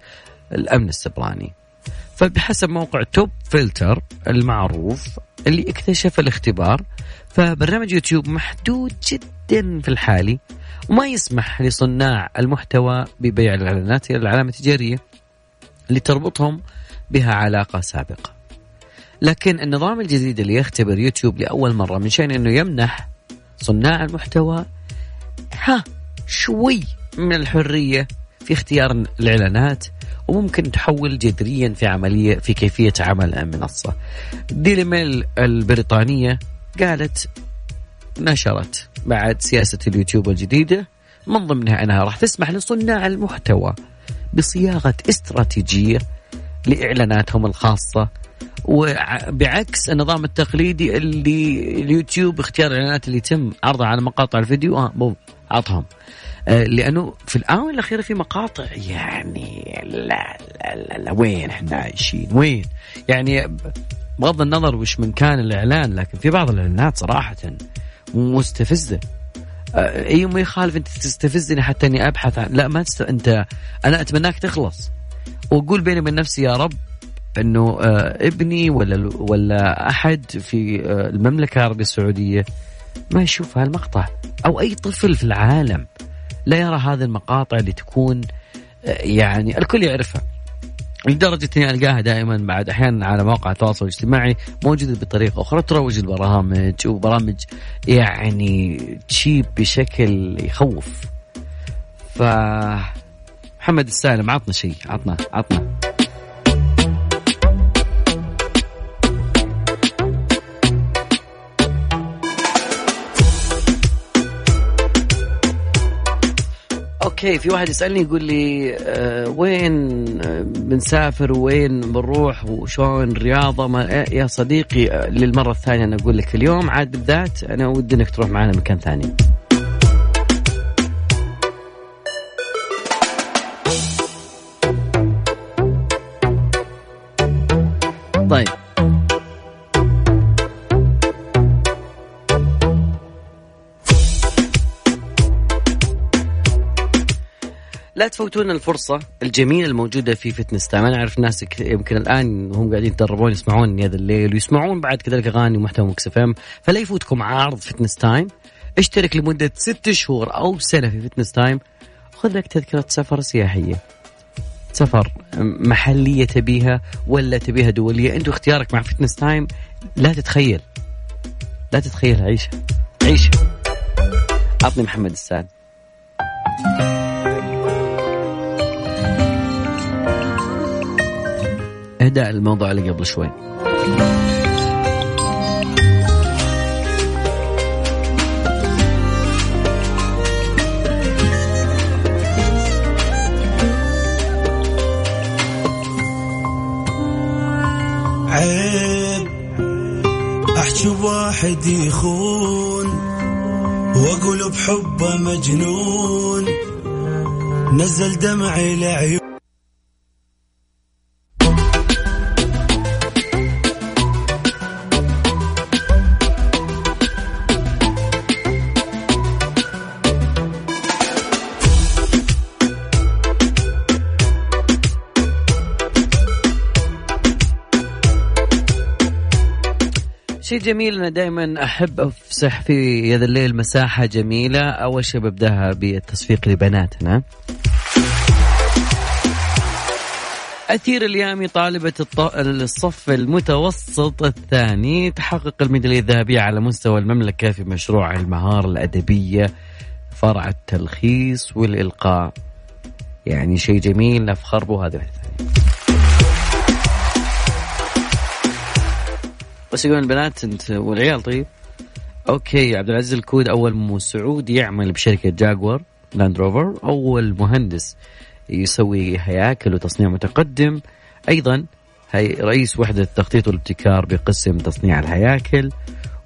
الأمن السبراني. فبحسب موقع توب فلتر المعروف اللي اكتشف الاختبار، فبرنامج يوتيوب محدود جدا في الحالي وما يسمح لصناع المحتوى ببيع الإعلانات إلى العلامة التجارية اللي تربطهم بها علاقة سابقة. لكن النظام الجديد اللي يختبر يوتيوب لأول مرة من شأنه أنه يمنح صناع المحتوى ها شوي من الحرية في اختيار الإعلانات، وممكن تحول جذريا في عملية في كيفية عمل المنصة. ديلي ميل البريطانية قالت نشرت بعد سياسة اليوتيوب الجديدة من ضمنها أنها راح تسمح لصناع المحتوى بصياغة استراتيجية لإعلاناتهم الخاصة، وبعكس النظام التقليدي اللي اليوتيوب اختيار الإعلانات اللي يتم عرضها على مقاطع الفيديو اه عطهم. لأنه في الآونة الأخيرة في مقاطع يعني لا لا لا, لا وين احنا عايشين وين، يعني بغض النظر وش من كان الإعلان، لكن في بعض الإعلانات صراحة مستفزة. أي ما يخالف أنت تستفزني حتى أني أبحث عن لا ما تست... أنت أنا أتمناك تخلص، وأقول بيني من نفسي يا رب أنه ابني ولا ولا أحد في المملكة العربية السعودية ما يشوف هالمقطع، أو أي طفل في العالم لا يرى هذه المقاطع اللي تكون يعني الكل يعرفها. لدرجة أني ألقاها دائما بعد أحيانا على مواقع التواصل الاجتماعي موجودة بطريقة أخرى، تروج البرامج وبرامج يعني تشيب بشكل يخوف. فمحمد السالم عطنا شيء، عطنا عطنا اوكي. في واحد يسألني يقول لي أه وين بنسافر وين بنروح وشون رياضة ما إيه يا صديقي. أه للمرة الثانية أنا أقول لك اليوم عاد بالذات أنا ودي أنك تروح معنا مكان ثاني. طيب لا تفوتون الفرصة الجميلة الموجودة في فتنس تايم. أنا أعرف ناس يمكن الآن هم قاعدين يتدربون يسمعون هذا الليل ويسمعون بعد كذلك أغاني ومحتوى ميكس اف ام، فلا يفوتكم عرض فتنس تايم. اشترك لمدة ست شهور أو سنة في فتنس تايم خذ لك تذكرة سفر سياحية، سفر محلية تبيها ولا تبيها دولية، انت اختيارك. مع فتنس تايم لا تتخيل، لا تتخيل، عيشها عيشها. عطني محمد السعد. اهدأ الموضوع اللي قبل شوي. عيب أحكي واحد يخون وأقول بحبه مجنون، نزل دمعي لعيون. شيء جميل، أنا دائما أحب أفسح في هذا الليل مساحة جميلة. أول شيء ببدأها بالتصفيق لبناتنا. أثير اليامي طالبة الصف المتوسط الثاني تحقق الميدالية الذهبية على مستوى المملكة في مشروع المهارة الأدبية فرع التلخيص والإلقاء، يعني شيء جميل نفخر به. هذا بس يقولون البنات انت والعيال. طيب اوكي، عبد العزيز الكود اول مو سعودي يعمل بشركه جاغوار لاند روفر، اول مهندس يسوي هياكل وتصنيع متقدم، ايضا هي رئيس وحده التخطيط والابتكار بقسم تصنيع الهياكل،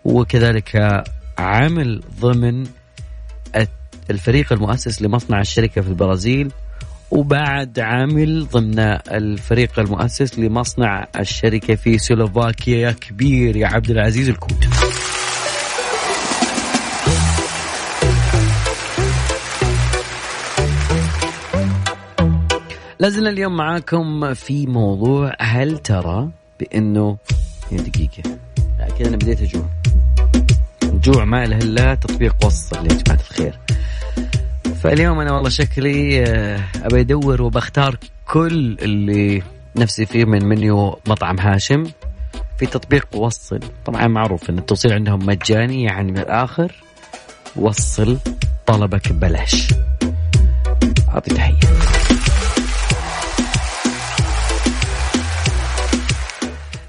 وكذلك عامل ضمن الفريق المؤسس لمصنع الشركه في البرازيل، وبعد عامل ضمن الفريق المؤسس لمصنع الشركة في سلوفاكيا. يا كبير يا عبد العزيز الكود. لازلنا اليوم معاكم في موضوع هل ترى بأنه دقيقة لا كده أنا بديت أجوع جوع ما له إلا تطبيق وصل يا جماعة الخير. فاليوم أنا والله شكلي أبي أدور وبختار كل اللي نفسي فيه من منيو مطعم هاشم في تطبيق وصل. طبعا معروف أن التوصيل عندهم مجاني، يعني من الآخر وصل طلبك ببلاش. أعطي تحية.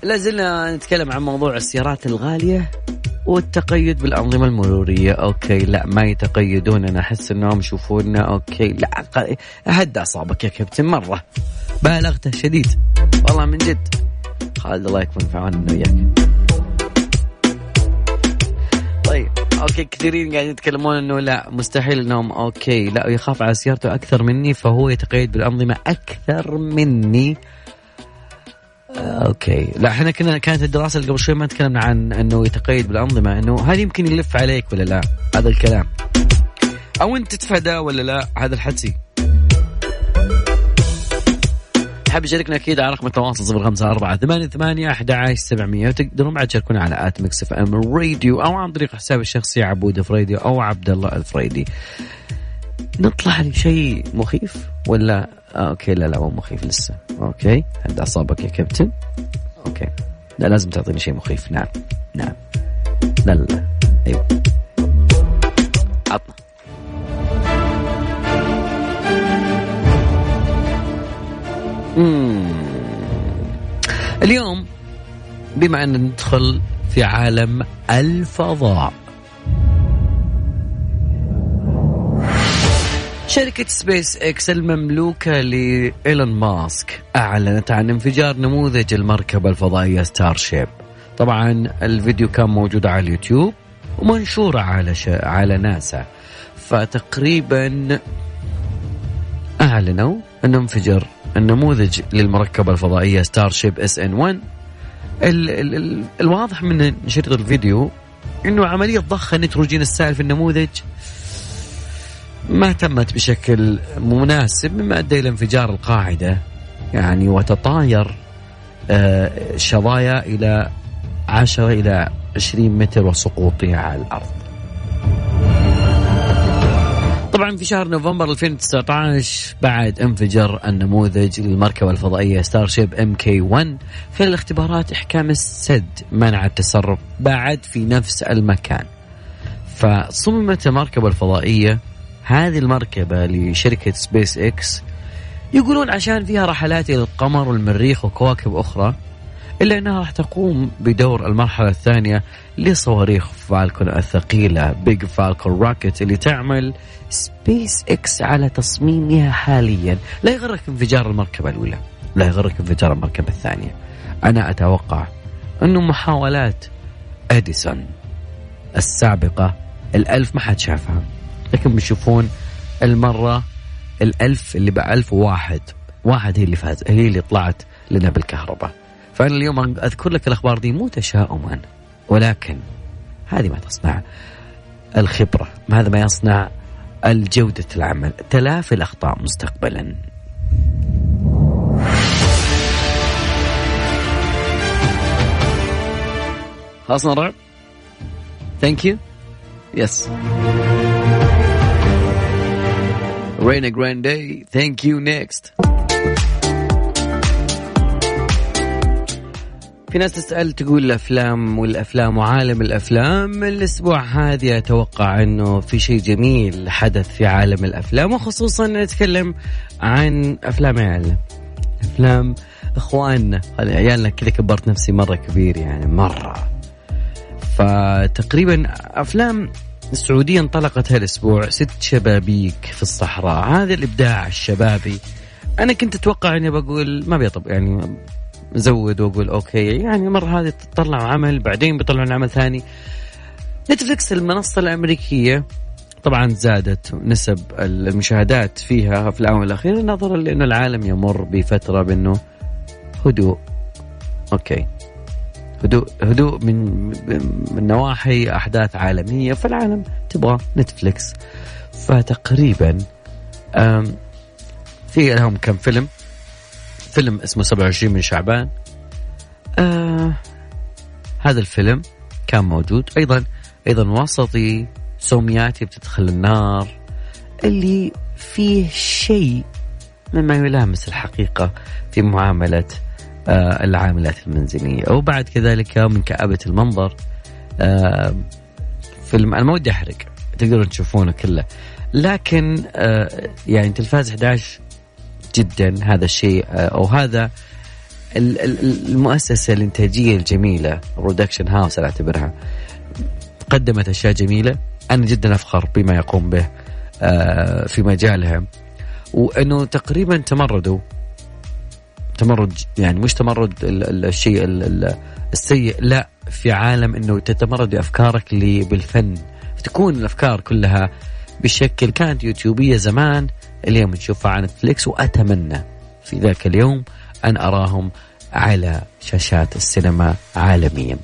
لازلنا نتكلم عن موضوع السيارات الغالية والتقيد بالأنظمة المرورية. أوكي لا ما يتقيدون، أنا أحس أنهم يشوفوننا. أوكي لا أهد أعصابك يا كابتن، مرة بالغته شديد والله من جد. خالد الله يكون في عوننا وياك. طيب أوكي كثيرين قاعدين يتكلمون أنه لا مستحيل أنهم أوكي لا يخاف على سيارته أكثر مني فهو يتقيد بالأنظمة أكثر مني. اوكي لا احنا كنا كانت الدراسه اللي قبل شوي ما تكلمنا عن انه يتقيد بالانظمه، انه هل يمكن يلف عليك ولا لا، هذا الكلام، او انت تتفادى ولا لا، هذا الحدسي. حاب يشاركنا اكيد على رقم التواصل صفر خمسة أربعة ثمانية ثمانية واحد عشرة سبعمية، وتقدرون بعد تشاركونا على آت ميكس اف ام راديو او عن طريق حساب الشخصي عبود الفريدي او عبد الله الفريدي. نطلع لشيء مخيف ولا اوكي لا لا مو مخيف لسه. اوكي عند اعصابك يا كابتن. اوكي لا لازم تعطيني شيء مخيف. نعم نعم لا لا, لا. ايوه عطنا. امم اليوم بما ان ندخل في عالم الفضاء، شركة سبيس إكس المملوكة لإيلون ماسك أعلنت عن انفجار نموذج المركبة الفضائية ستارشيب. طبعا الفيديو كان موجود على اليوتيوب ومنشور على ش... على ناسا. فتقريبا أعلنوا أن انفجر النموذج للمركبة الفضائية ستارشيب اس ان واحد. ال... ال... ال... الواضح من نشرة الفيديو أنه عملية ضخ النيتروجين السائل في النموذج ما تمت بشكل مناسب مما أدى إلى انفجار القاعدة، يعني وتطاير شظايا إلى عشرة إلى عشرين متر وسقوطها على الأرض. طبعا في شهر نوفمبر ألفين وتسعة عشر بعد انفجار النموذج للمركبة الفضائية ستارشيب ام كي واحد خلال اختبارات إحكام السد منع التسرب بعد في نفس المكان. فصممت المركبة الفضائية هذه المركبة لشركة سبيس إكس يقولون عشان فيها رحلات إلى القمر والمريخ وكواكب أخرى، إلا أنها راح تقوم بدور المرحلة الثانية لصواريخ فالكون الثقيلة بيج فالكون راكت اللي تعمل سبيس إكس على تصميمها حاليا. لا يغرك انفجار المركبة الأولى، لا يغرك انفجار المركبة الثانية. أنا أتوقع أنه محاولات أديسون السابقة الألف ما حد شافها، لكن بيشوفون المرة الألف اللي بألف وواحد واحد هي اللي فاز، هي اللي طلعت لنا بالكهرباء. فأنا اليوم أذكر لك الأخبار دي مو تشاؤما، ولكن هذه ما تصنع الخبرة، هذا ما يصنع الجودة العمل، تلافي الأخطاء مستقبلا. خلاصنا رعب. Thank you. Yes. Reina Grande. Thank you. Next. في ناس تسأل تقول الأفلام والأفلام وعالم الأفلام. الأسبوع هذا أتوقع أنه في شيء جميل حدث في عالم الأفلام، وخصوصا نتكلم عن أفلام عيالنا، أفلام إخواننا. عيالنا كذا كبرت نفسي مرة كبير يعني مرة. فتقريبا أفلام السعودية انطلقت هالأسبوع ست شبابيك في الصحراء. هذا الإبداع الشبابي أنا كنت أتوقع أني بقول ما بيطب يعني زود وأقول أوكي يعني مرة هذه تطلع عمل بعدين بيطلعون عمل ثاني. نتفليكس المنصة الأمريكية طبعا زادت نسب المشاهدات فيها في العام الأخير نظرا لأنه العالم يمر بفترة بأنه هدوء. أوكي هدوء هدوء من من نواحي أحداث عالمية، فالعالم تبغى نتفليكس. فتقريبا في لهم كم فيلم فيلم اسمه سبعة وعشرين من شعبان. آه هذا الفيلم كان موجود أيضا أيضا وسطي سومياتي بتدخل النار اللي فيه شيء مما يلامس الحقيقة في معاملة آه العاملات المنزلية. وبعد كذلك من كآبة المنظر آه فيلم أنا ما ودي أحرق، تقدرون تشوفونه كله، لكن آه يعني تلفاز إحدى عشر جدا هذا الشيء آه أو هذا المؤسسة الإنتاجية الجميلة برودكشن هاوس أنا أعتبرها قدمت أشياء جميلة. أنا جدا أفخر بما يقوم به آه في مجالها، وأنه تقريبا تمردوا تمرد يعني مش تمرد الشيء السيء، لا في عالم انه تتمرد افكارك بالفن، تكون الافكار كلها بشكل كانت يوتيوبيه زمان اليوم نشوفها على نتفليكس. واتمنى في ذاك اليوم ان اراهم على شاشات السينما عالميا،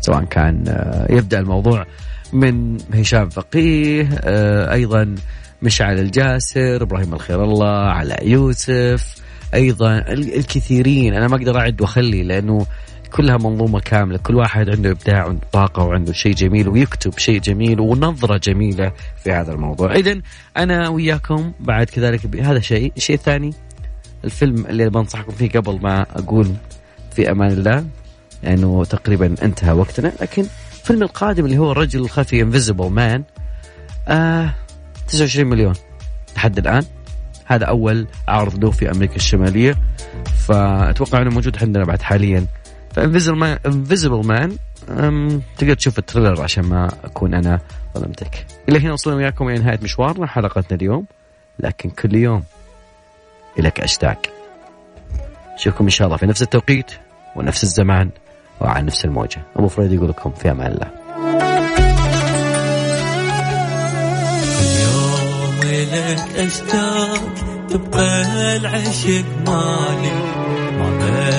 سواء كان يبدا الموضوع من هشام فقيه، ايضا مشعل الجاسر، ابراهيم الخير الله، على يوسف، أيضا الكثيرين. أنا ما أقدر أعد وأخلي لأنه كلها منظومة كاملة، كل واحد عنده إبداع وعنده طاقة وعنده شيء جميل ويكتب شيء جميل ونظرة جميلة في هذا الموضوع. إذن أنا وياكم بعد كذلك هذا شيء شيء ثاني الفيلم اللي بنصحكم فيه قبل ما أقول في أمان الله لأنه يعني تقريبا انتهى وقتنا، لكن فيلم القادم اللي هو الرجل الخفي Invisible Man آه تسعة وعشرين مليون لحد الآن. هذا أول عرض له في أمريكا الشمالية، فأتوقع أنه موجود عندنا بعد حاليا. فإنفيزيبل مان تقدر تشوف التريلر عشان ما أكون أنا ظلمتك. إلى هنا وصلنا وياكم إلى نهاية مشوارنا حلقتنا اليوم، لكن كل يوم إلك أشتاك. نشوفكم إن شاء الله في نفس التوقيت ونفس الزمان وعلى نفس الموجة. أبو فريد يقول لكم في أمان الله. لك أشتاق تبقى العشق مالي.